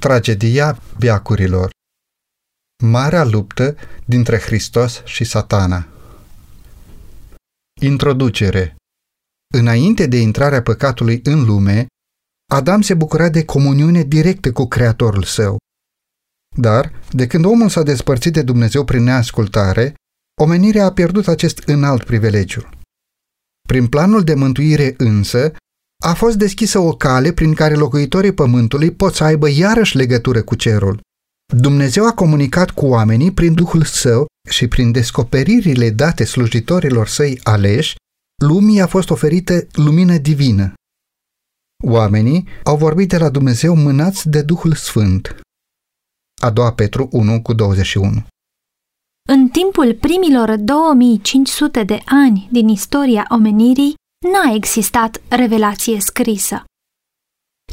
Tragedia Veacurilor. Marea Luptă Dintre Hristos și Satana. Introducere. Înainte de intrarea păcatului în lume, Adam se bucura de comuniune directă cu Creatorul său. Dar, de când omul s-a despărțit de Dumnezeu prin neascultare, omenirea a pierdut acest înalt privilegiu. Prin planul de mântuire însă, a fost deschisă o cale prin care locuitorii pământului pot să aibă iarăși legătură cu cerul. Dumnezeu a comunicat cu oamenii prin Duhul Său și prin descoperirile date slujitorilor săi aleși, lumii a fost oferită lumină divină. Oamenii au vorbit de la Dumnezeu mânați de Duhul Sfânt. A doua Petru 1,21. În timpul primilor 2500 de ani din istoria omenirii, n-a existat revelație scrisă.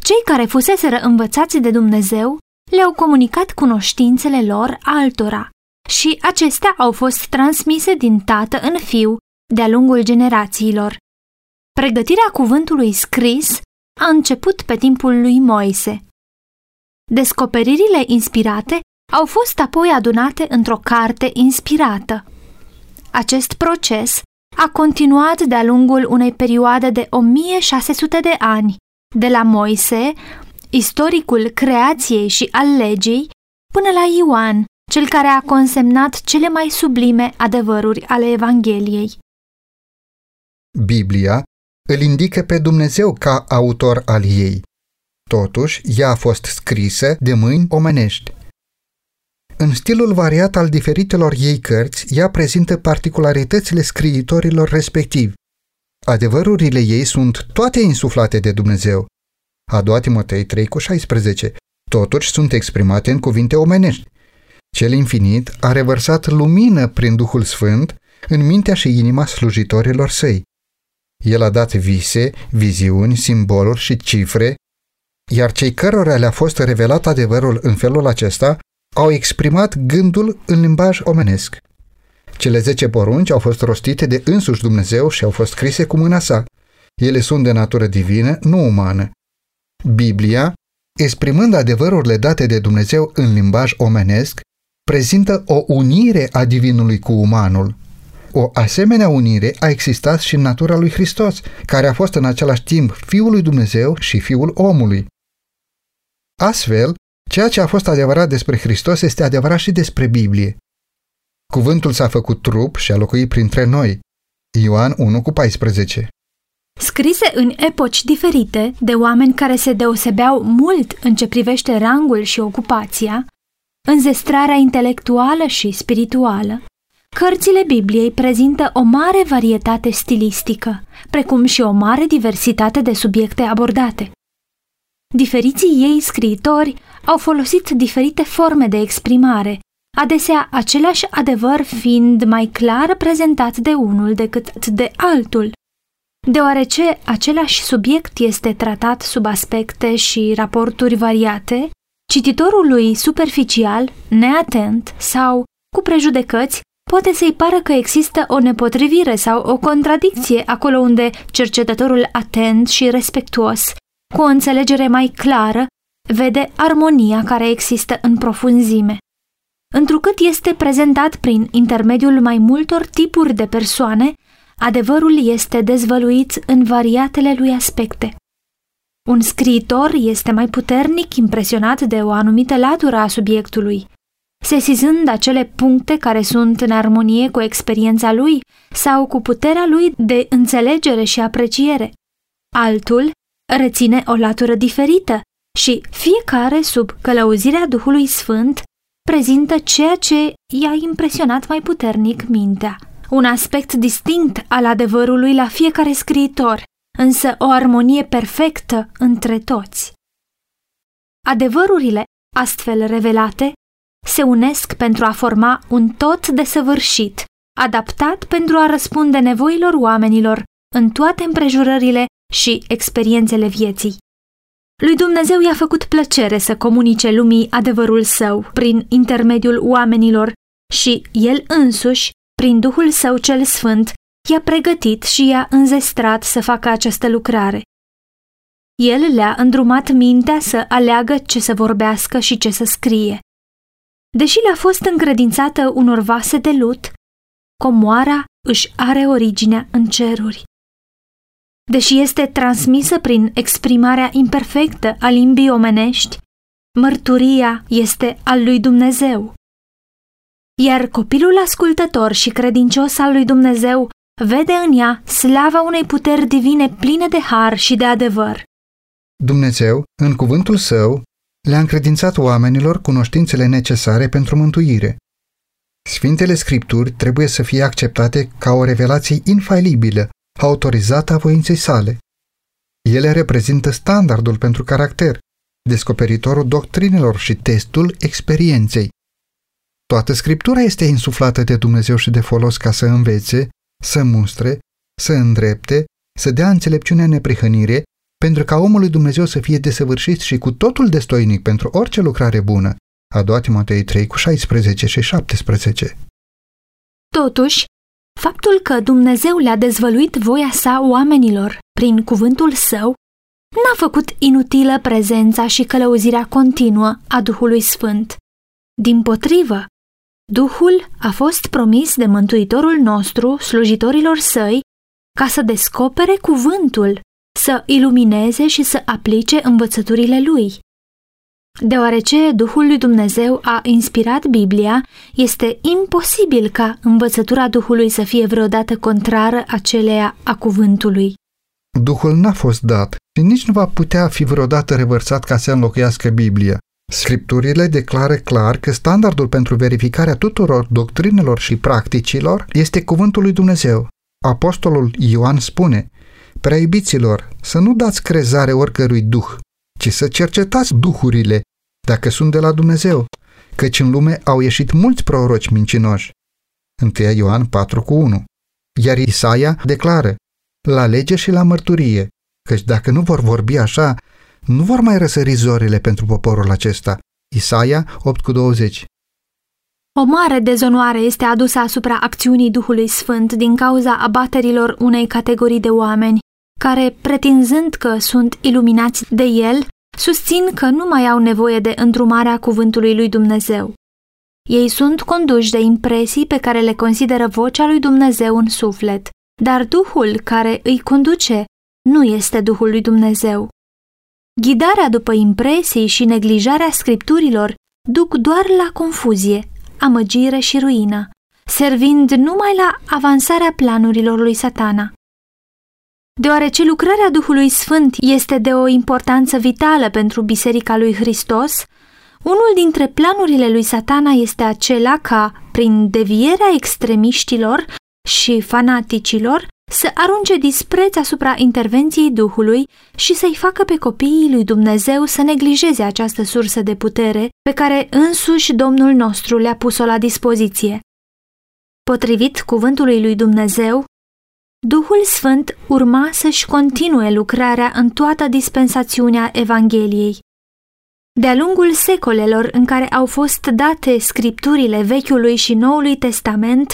Cei care fuseseră învățați de Dumnezeu le-au comunicat cunoștințele lor altora și acestea au fost transmise din tată în fiu de-a lungul generațiilor. Pregătirea cuvântului scris a început pe timpul lui Moise. Descoperirile inspirate au fost apoi adunate într-o carte inspirată. Acest proces a continuat de-a lungul unei perioade de 1600 de ani, de la Moise, istoricul creației și al legii, până la Ioan, cel care a consemnat cele mai sublime adevăruri ale Evangheliei. Biblia îl indică pe Dumnezeu ca autor al ei. Totuși, ea a fost scrisă de mâini omenești. În stilul variat al diferitelor ei cărți, ea prezintă particularitățile scriitorilor respectivi. Adevărurile ei sunt toate insuflate de Dumnezeu. A doua Timotei 3,16. Totuși sunt exprimate în cuvinte omenești. Cel infinit a revărsat lumină prin Duhul Sfânt în mintea și inima slujitorilor săi. El a dat vise, viziuni, simboluri și cifre, iar cei cărora le-a fost revelat adevărul în felul acesta au exprimat gândul în limbaj omenesc. Cele 10 porunci au fost rostite de însuși Dumnezeu și au fost scrise cu mâna sa. Ele sunt de natură divină, nu umană. Biblia, exprimând adevărurile date de Dumnezeu în limbaj omenesc, prezintă o unire a divinului cu umanul. O asemenea unire a existat și în natura lui Hristos, care a fost în același timp Fiul lui Dumnezeu și Fiul omului. Astfel, ceea ce a fost adevărat despre Hristos este adevărat și despre Biblie. Cuvântul s-a făcut trup și a locuit printre noi. Ioan 1,14. Scrise în epoci diferite de oameni care se deosebeau mult în ce privește rangul și ocupația, înzestrarea intelectuală și spirituală, cărțile Bibliei prezintă o mare varietate stilistică, precum și o mare diversitate de subiecte abordate. Diferiții ei scriitori au folosit diferite forme de exprimare, adesea același adevăr fiind mai clar prezentat de unul decât de altul, deoarece același subiect este tratat sub aspecte și raporturi variate, cititorului superficial, neatent sau cu prejudecăți poate să-i pară că există o nepotrivire sau o contradicție acolo unde cercetătorul atent și respectuos, cu o înțelegere mai clară, vede armonia care există în profunzime. Întrucât este prezentat prin intermediul mai multor tipuri de persoane, adevărul este dezvăluit în variatele lui aspecte. Un scriitor este mai puternic impresionat de o anumită latură a subiectului, sesizând acele puncte care sunt în armonie cu experiența lui sau cu puterea lui de înțelegere și apreciere. Altul reține o latură diferită și fiecare, sub călăuzirea Duhului Sfânt, prezintă ceea ce i-a impresionat mai puternic mintea. Un aspect distinct al adevărului la fiecare scriitor, însă o armonie perfectă între toți. Adevărurile, astfel revelate, se unesc pentru a forma un tot desăvârșit, adaptat pentru a răspunde nevoilor oamenilor în toate împrejurările și experiențele vieții. Lui Dumnezeu i-a făcut plăcere să comunice lumii adevărul său prin intermediul oamenilor și el însuși, prin Duhul Său cel Sfânt, i-a pregătit și i-a înzestrat să facă această lucrare. El le-a îndrumat mintea să aleagă ce să vorbească și ce să scrie. Deși le-a fost încredințată unor vase de lut, comoara își are originea în ceruri. Deși este transmisă prin exprimarea imperfectă a limbii omenești, mărturia este al lui Dumnezeu. Iar copilul ascultător și credincios al lui Dumnezeu vede în ea slava unei puteri divine pline de har și de adevăr. Dumnezeu, în cuvântul Său, le-a încredințat oamenilor cunoștințele necesare pentru mântuire. Sfintele Scripturi trebuie să fie acceptate ca o revelație infailibilă, autorizată a voinței Sale. Ele reprezintă standardul pentru caracter, descoperitorul doctrinelor și testul experienței. Toată Scriptura este insuflată de Dumnezeu și de folos ca să învețe, să mustre, să îndrepte, să dea înțelepciune în neprihănire, pentru ca omul lui Dumnezeu să fie desăvârșit și cu totul destoinic pentru orice lucrare bună. A doua Timotei 3:16-17. Totuși, faptul că Dumnezeu le-a dezvăluit voia Sa oamenilor prin cuvântul Său n-a făcut inutilă prezența și călăuzirea continuă a Duhului Sfânt. Dimpotrivă, Duhul a fost promis de Mântuitorul nostru slujitorilor Săi ca să descopere cuvântul, să ilumineze și să aplice învățăturile Lui. Deoarece Duhul lui Dumnezeu a inspirat Biblia, este imposibil ca învățătura Duhului să fie vreodată contrară aceleia a cuvântului. Duhul n-a fost dat și nici nu va putea fi vreodată revărsat ca să înlocuiască Biblia. Scripturile declară clar că standardul pentru verificarea tuturor doctrinelor și practicilor este cuvântul lui Dumnezeu. Apostolul Ioan spune: "Prea iubiților, să nu dați crezare oricărui duh, ci să cercetați duhurile, dacă sunt de la Dumnezeu, căci în lume au ieșit mulți proroci mincinoși." 1 Ioan 4:1. Iar Isaia declară: "La lege și la mărturie, căci dacă nu vor vorbi așa, nu vor mai răsări zorile pentru poporul acesta." Isaia 8:20. O mare dezonoare este adusă asupra acțiunii Duhului Sfânt din cauza abaterilor unei categorii de oameni, care, pretinzând că sunt iluminați de el, susțin că nu mai au nevoie de îndrumarea cuvântului lui Dumnezeu. Ei sunt conduși de impresii pe care le consideră vocea lui Dumnezeu în suflet, dar Duhul care îi conduce nu este Duhul lui Dumnezeu. Ghidarea după impresii și neglijarea scripturilor duc doar la confuzie, amăgire și ruină, servind numai la avansarea planurilor lui Satana. Deoarece lucrarea Duhului Sfânt este de o importanță vitală pentru Biserica lui Hristos, unul dintre planurile lui Satana este acela ca, prin devierea extremiștilor și fanaticilor, să arunce dispreț asupra intervenției Duhului și să-i facă pe copiii lui Dumnezeu să neglijeze această sursă de putere pe care însuși Domnul nostru le-a pus-o la dispoziție. Potrivit cuvântului lui Dumnezeu, Duhul Sfânt urma să-și continue lucrarea în toată dispensațiunea Evangheliei. De-a lungul secolelor în care au fost date scripturile Vechiului și Noului Testament,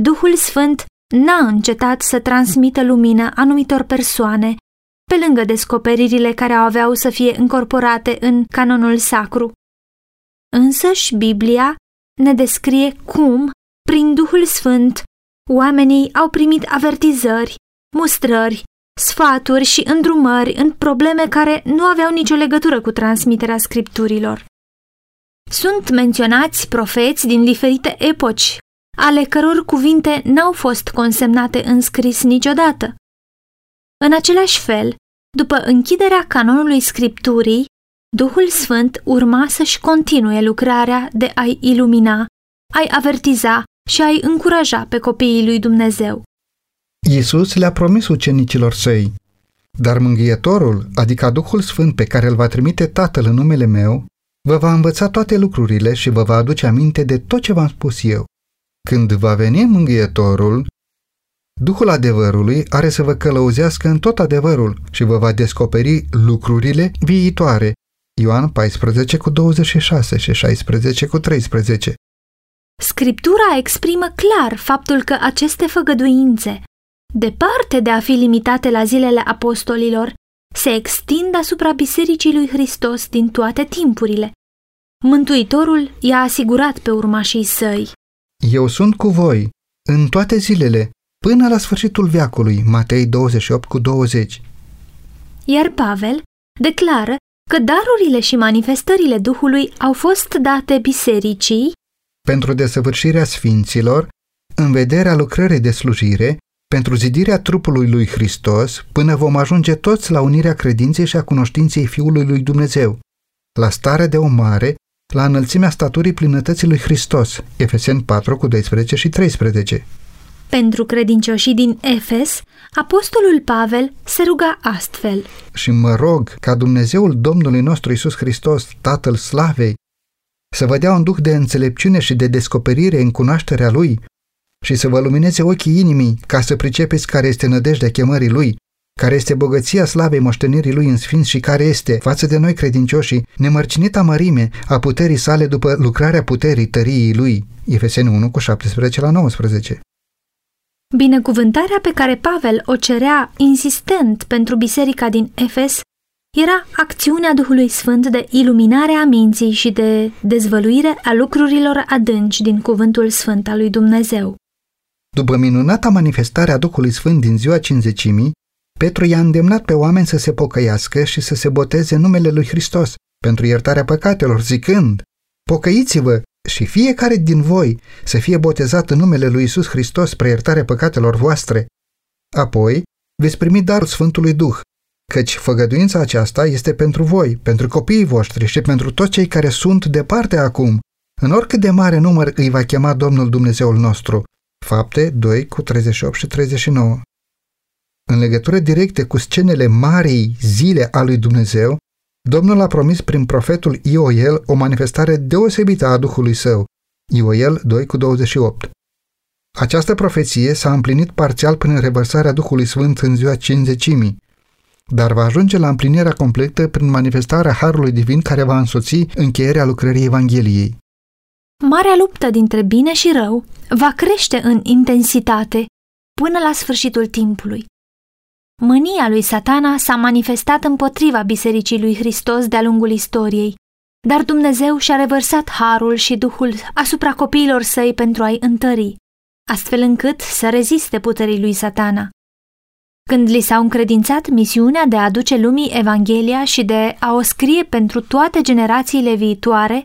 Duhul Sfânt n-a încetat să transmită lumină anumitor persoane, pe lângă descoperirile care aveau să fie încorporate în canonul sacru. Însăși Biblia ne descrie cum, prin Duhul Sfânt, oamenii au primit avertizări, mustrări, sfaturi și îndrumări în probleme care nu aveau nicio legătură cu transmiterea scripturilor. Sunt menționați profeți din diferite epoci, ale căror cuvinte n-au fost consemnate în scris niciodată. În același fel, după închiderea canonului Scripturii, Duhul Sfânt urma să-și continue lucrarea de a-i ilumina, a-i avertiza și a-i încuraja pe copiii lui Dumnezeu. Iisus le-a promis ucenicilor săi: "Dar mângâietorul, adică Duhul Sfânt pe care îl va trimite Tatăl în numele meu, vă va învăța toate lucrurile și vă va aduce aminte de tot ce v-am spus eu. Când va veni mângâietorul, Duhul adevărului are să vă călăuzească în tot adevărul și vă va descoperi lucrurile viitoare." Ioan 14:26-16:13. Scriptura exprimă clar faptul că aceste făgăduințe, departe de a fi limitate la zilele apostolilor, se extind asupra Bisericii lui Hristos din toate timpurile. Mântuitorul i-a asigurat pe urmașii săi: Eu sunt cu voi în toate zilele, până la sfârșitul veacului. Matei 28,20. Iar Pavel declară că darurile și manifestările Duhului au fost date bisericii pentru desăvârșirea sfinților, în vederea lucrării de slujire, pentru zidirea trupului lui Hristos, până vom ajunge toți la unirea credinței și a cunoștinței Fiului lui Dumnezeu, la starea de om mare, la înălțimea staturii plinătății lui Hristos. Efeseni 4,12-13. Pentru credincioșii din Efes, apostolul Pavel se ruga astfel: Și mă rog ca Dumnezeul Domnului nostru Iisus Hristos, Tatăl Slavei, să vă dea un duh de înțelepciune și de descoperire în cunoașterea Lui și să vă lumineze ochii inimii ca să pricepeți care este nădejdea chemării Lui, care este bogăția slavei moștenirii Lui în sfinți și care este, față de noi credincioșii, nemărginita mărime a puterii sale după lucrarea puterii tăriei Lui. Efeseni 1,17-19. Binecuvântarea pe care Pavel o cerea insistent pentru biserica din Efes era acțiunea Duhului Sfânt de iluminare a minții și de dezvăluire a lucrurilor adânci din Cuvântul Sfânt al lui Dumnezeu. După minunata manifestare a Duhului Sfânt din ziua Cincizecimii, Petru i-a îndemnat pe oameni să se pocăiască și să se boteze în numele lui Hristos pentru iertarea păcatelor, zicând: Pocăiți-vă și fiecare din voi să fie botezat în numele lui Iisus Hristos spre iertarea păcatelor voastre. Apoi veți primi darul Sfântului Duh, căci făgăduința aceasta este pentru voi, pentru copiii voștri și pentru toți cei care sunt departe acum, în oricât de mare număr îi va chema Domnul Dumnezeul nostru. Fapte 2,38-39. În legătură directă cu scenele Marii Zile a lui Dumnezeu, Domnul a promis prin profetul Ioel o manifestare deosebită a Duhului Său. Ioel 2,28. Această profeție s-a împlinit parțial prin revărsarea Duhului Sfânt în ziua Cincizecimii, dar va ajunge la împlinirea completă prin manifestarea Harului Divin care va însoți încheierea lucrării Evangheliei. Marea luptă dintre bine și rău va crește în intensitate până la sfârșitul timpului. Mânia lui Satana s-a manifestat împotriva Bisericii lui Hristos de-a lungul istoriei, dar Dumnezeu și-a revărsat harul și Duhul asupra copiilor săi pentru a-i întări, astfel încât să reziste puterii lui Satana. Când li s-au încredințat misiunea de a aduce lumii Evanghelia și de a o scrie pentru toate generațiile viitoare,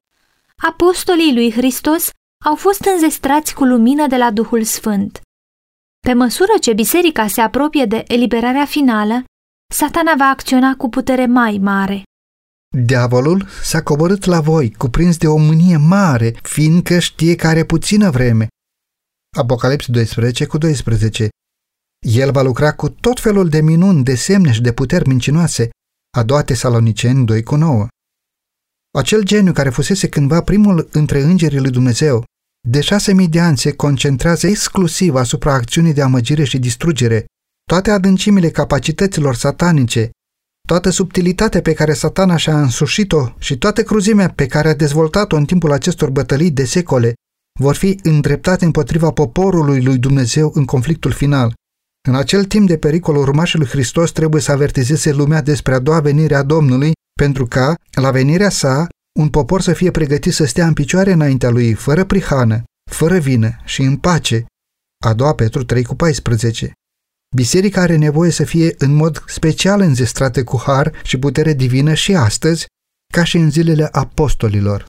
apostolii lui Hristos au fost înzestrați cu lumină de la Duhul Sfânt. Pe măsură ce biserica se apropie de eliberarea finală, Satana va acționa cu putere mai mare. Diavolul s-a coborât la voi, cuprins de o mânie mare, fiindcă știe că are puțină vreme. Apocalipsa 12,12. El va lucra cu tot felul de minuni, de semne și de puteri mincinoase. A doua Tesaloniceni 2,9. Acel geniu care fusese cândva primul între îngerii lui Dumnezeu, de 6.000 de ani se concentrează exclusiv asupra acțiunii de amăgire și distrugere. Toate adâncimile capacităților satanice, toată subtilitatea pe care Satana și-a însușit-o și toată cruzimea pe care a dezvoltat-o în timpul acestor bătălii de secole vor fi îndreptate împotriva poporului lui Dumnezeu în conflictul final. În acel timp de pericol, urmașii lui Hristos trebuie să avertizeze lumea despre a doua venire a Domnului, pentru ca, la venirea sa, un popor să fie pregătit să stea în picioare înaintea lui, fără prihană, fără vină și în pace. A doua Petru 3,14. Biserica are nevoie să fie în mod special înzestrată cu har și putere divină și astăzi, ca și în zilele apostolilor.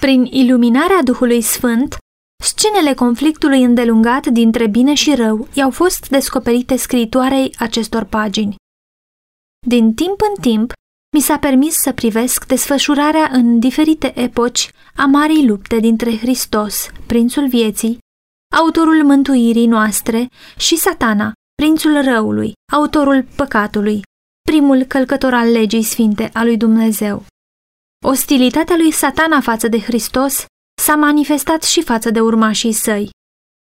Prin iluminarea Duhului Sfânt, scenele conflictului îndelungat dintre bine și rău i-au fost descoperite scriitoarei acestor pagini. Din timp în timp, mi s-a permis să privesc desfășurarea în diferite epoci a marii lupte dintre Hristos, prințul vieții, autorul mântuirii noastre, și Satana, prințul răului, autorul păcatului, primul călcător al legii sfinte a lui Dumnezeu. Ostilitatea lui Satana față de Hristos s-a manifestat și față de urmașii săi.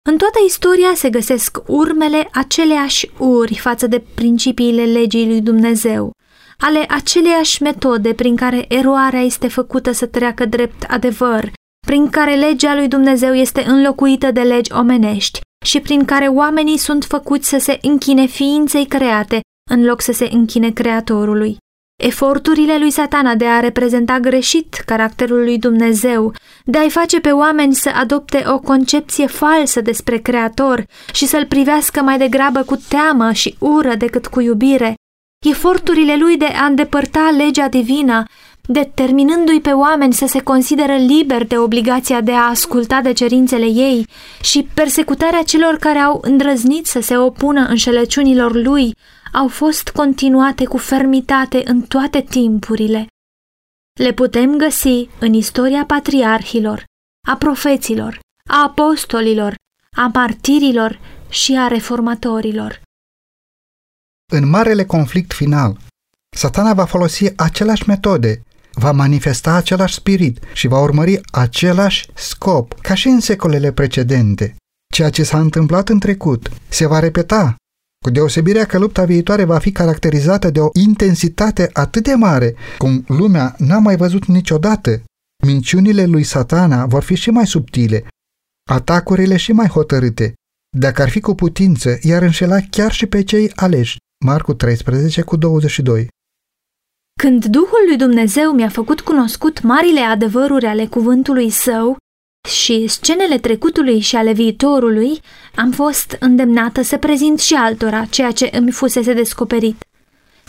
În toată istoria se găsesc urmele aceleași uri față de principiile legii lui Dumnezeu, ale aceleiași metode prin care eroarea este făcută să treacă drept adevăr, prin care legea lui Dumnezeu este înlocuită de legi omenești și prin care oamenii sunt făcuți să se închine ființei create în loc să se închine Creatorului. Eforturile lui Satana de a reprezenta greșit caracterul lui Dumnezeu, de a-i face pe oameni să adopte o concepție falsă despre Creator și să-L privească mai degrabă cu teamă și ură decât cu iubire, eforturile lui de a îndepărta legea divină, determinându-i pe oameni să se consideră liberi de obligația de a asculta de cerințele ei și persecutarea celor care au îndrăznit să se opună înșelăciunilor lui, au fost continuate cu fermitate în toate timpurile. Le putem găsi în istoria patriarhilor, a profeților, a apostolilor, a martirilor și a reformatorilor. În marele conflict final, Satana va folosi aceleași metode, va manifesta același spirit și va urmări același scop ca și în secolele precedente. Ceea ce s-a întâmplat în trecut se va repeta, cu deosebirea că lupta viitoare va fi caracterizată de o intensitate atât de mare cum lumea n-a mai văzut niciodată. Minciunile lui Satana vor fi și mai subtile, atacurile și mai hotărâte. Dacă ar fi cu putință, i-ar înșela chiar și pe cei aleși. Marcu 13:22. Când Duhul lui Dumnezeu mi-a făcut cunoscut marile adevăruri ale cuvântului Său și scenele trecutului și ale viitorului, am fost îndemnată să prezint și altora ceea ce îmi fusese descoperit,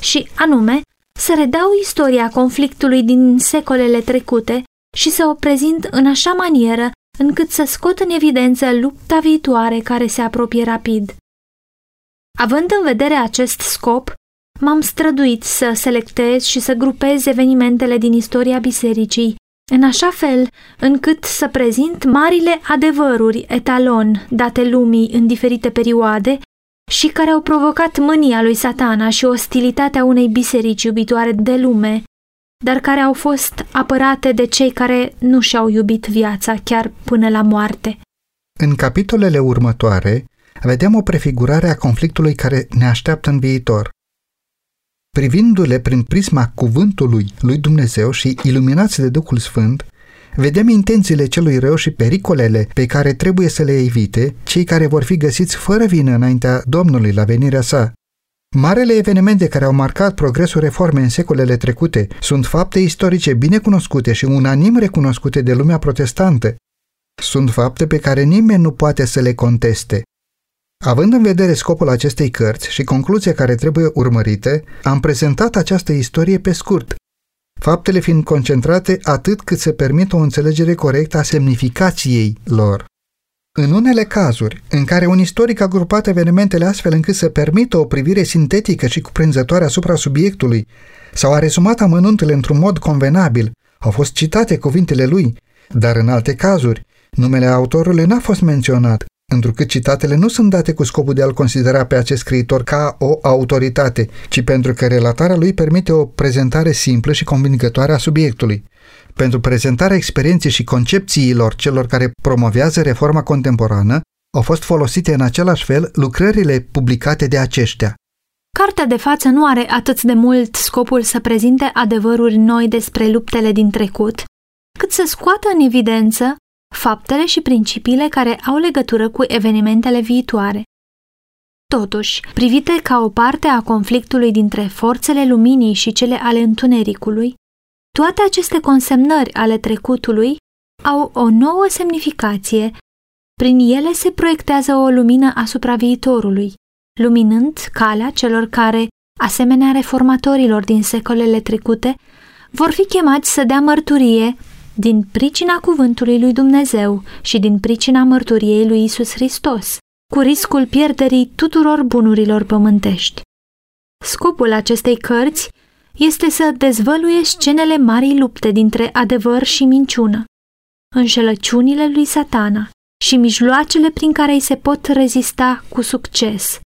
și anume să redau istoria conflictului din secolele trecute și să o prezint în așa manieră încât să scot în evidență lupta viitoare care se apropie rapid. Având în vedere acest scop, m-am străduit să selectez și să grupez evenimentele din istoria bisericii, în așa fel încât să prezint marile adevăruri etalon date lumii în diferite perioade și care au provocat mânia lui Satana și ostilitatea unei biserici iubitoare de lume, dar care au fost apărate de cei care nu și-au iubit viața chiar până la moarte. În capitolele următoare vedem o prefigurare a conflictului care ne așteaptă în viitor. Privindu-le prin prisma cuvântului lui Dumnezeu și iluminați de Duhul Sfânt, vedem intențiile celui rău și pericolele pe care trebuie să le evite cei care vor fi găsiți fără vină înaintea Domnului la venirea sa. Marele evenimente care au marcat progresul reformei în secolele trecute sunt fapte istorice bine cunoscute și unanim recunoscute de lumea protestantă. Sunt fapte pe care nimeni nu poate să le conteste. Având în vedere scopul acestei cărți și concluzia care trebuie urmărite, am prezentat această istorie pe scurt, faptele fiind concentrate atât cât se permită o înțelegere corectă a semnificației lor. În unele cazuri, în care un istoric a grupat evenimentele astfel încât să permită o privire sintetică și cuprinzătoare asupra subiectului, sau a rezumat amănuntele într-un mod convenabil, au fost citate cuvintele lui, dar în alte cazuri, numele autorului n-a fost menționat, întrucât citatele nu sunt date cu scopul de a-l considera pe acest scriitor ca o autoritate, ci pentru că relatarea lui permite o prezentare simplă și convingătoare a subiectului. Pentru prezentarea experienței și concepțiilor celor care promovează reforma contemporană, au fost folosite în același fel lucrările publicate de aceștia. Cartea de față nu are atât de mult scopul să prezinte adevăruri noi despre luptele din trecut, cât să scoată în evidență faptele și principiile care au legătură cu evenimentele viitoare. Totuși, privite ca o parte a conflictului dintre forțele luminii și cele ale întunericului, toate aceste consemnări ale trecutului au o nouă semnificație. Prin ele se proiectează o lumină asupra viitorului, luminând calea celor care, asemenea reformatorilor din secolele trecute, vor fi chemați să dea mărturie din pricina cuvântului lui Dumnezeu și din pricina mărturiei lui Isus Hristos, cu riscul pierderii tuturor bunurilor pământești. Scopul acestei cărți este să dezvăluie scenele marii lupte dintre adevăr și minciună, înșelăciunile lui Satana și mijloacele prin care îi se pot rezista cu succes.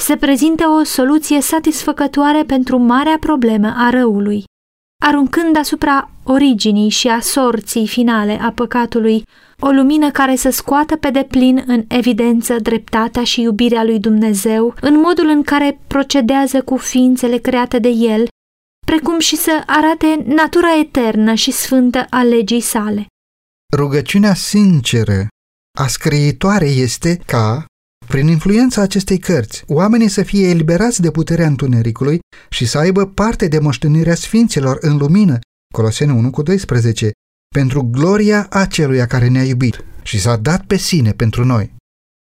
Se prezintă o soluție satisfăcătoare pentru marea problemă a răului, aruncând asupra originii și a sorții finale a păcatului o lumină care să scoată pe deplin în evidență dreptatea și iubirea lui Dumnezeu în modul în care procedează cu ființele create de El, precum și să arate natura eternă și sfântă a legii sale. Rugăciunea sinceră a scriitoarei este ca, Prin influența acestei cărți, oamenii să fie eliberați de puterea întunericului și să aibă parte de moștenirea sfinților în lumină, Coloseni 1:12, pentru gloria aceluia care ne-a iubit și s-a dat pe sine pentru noi.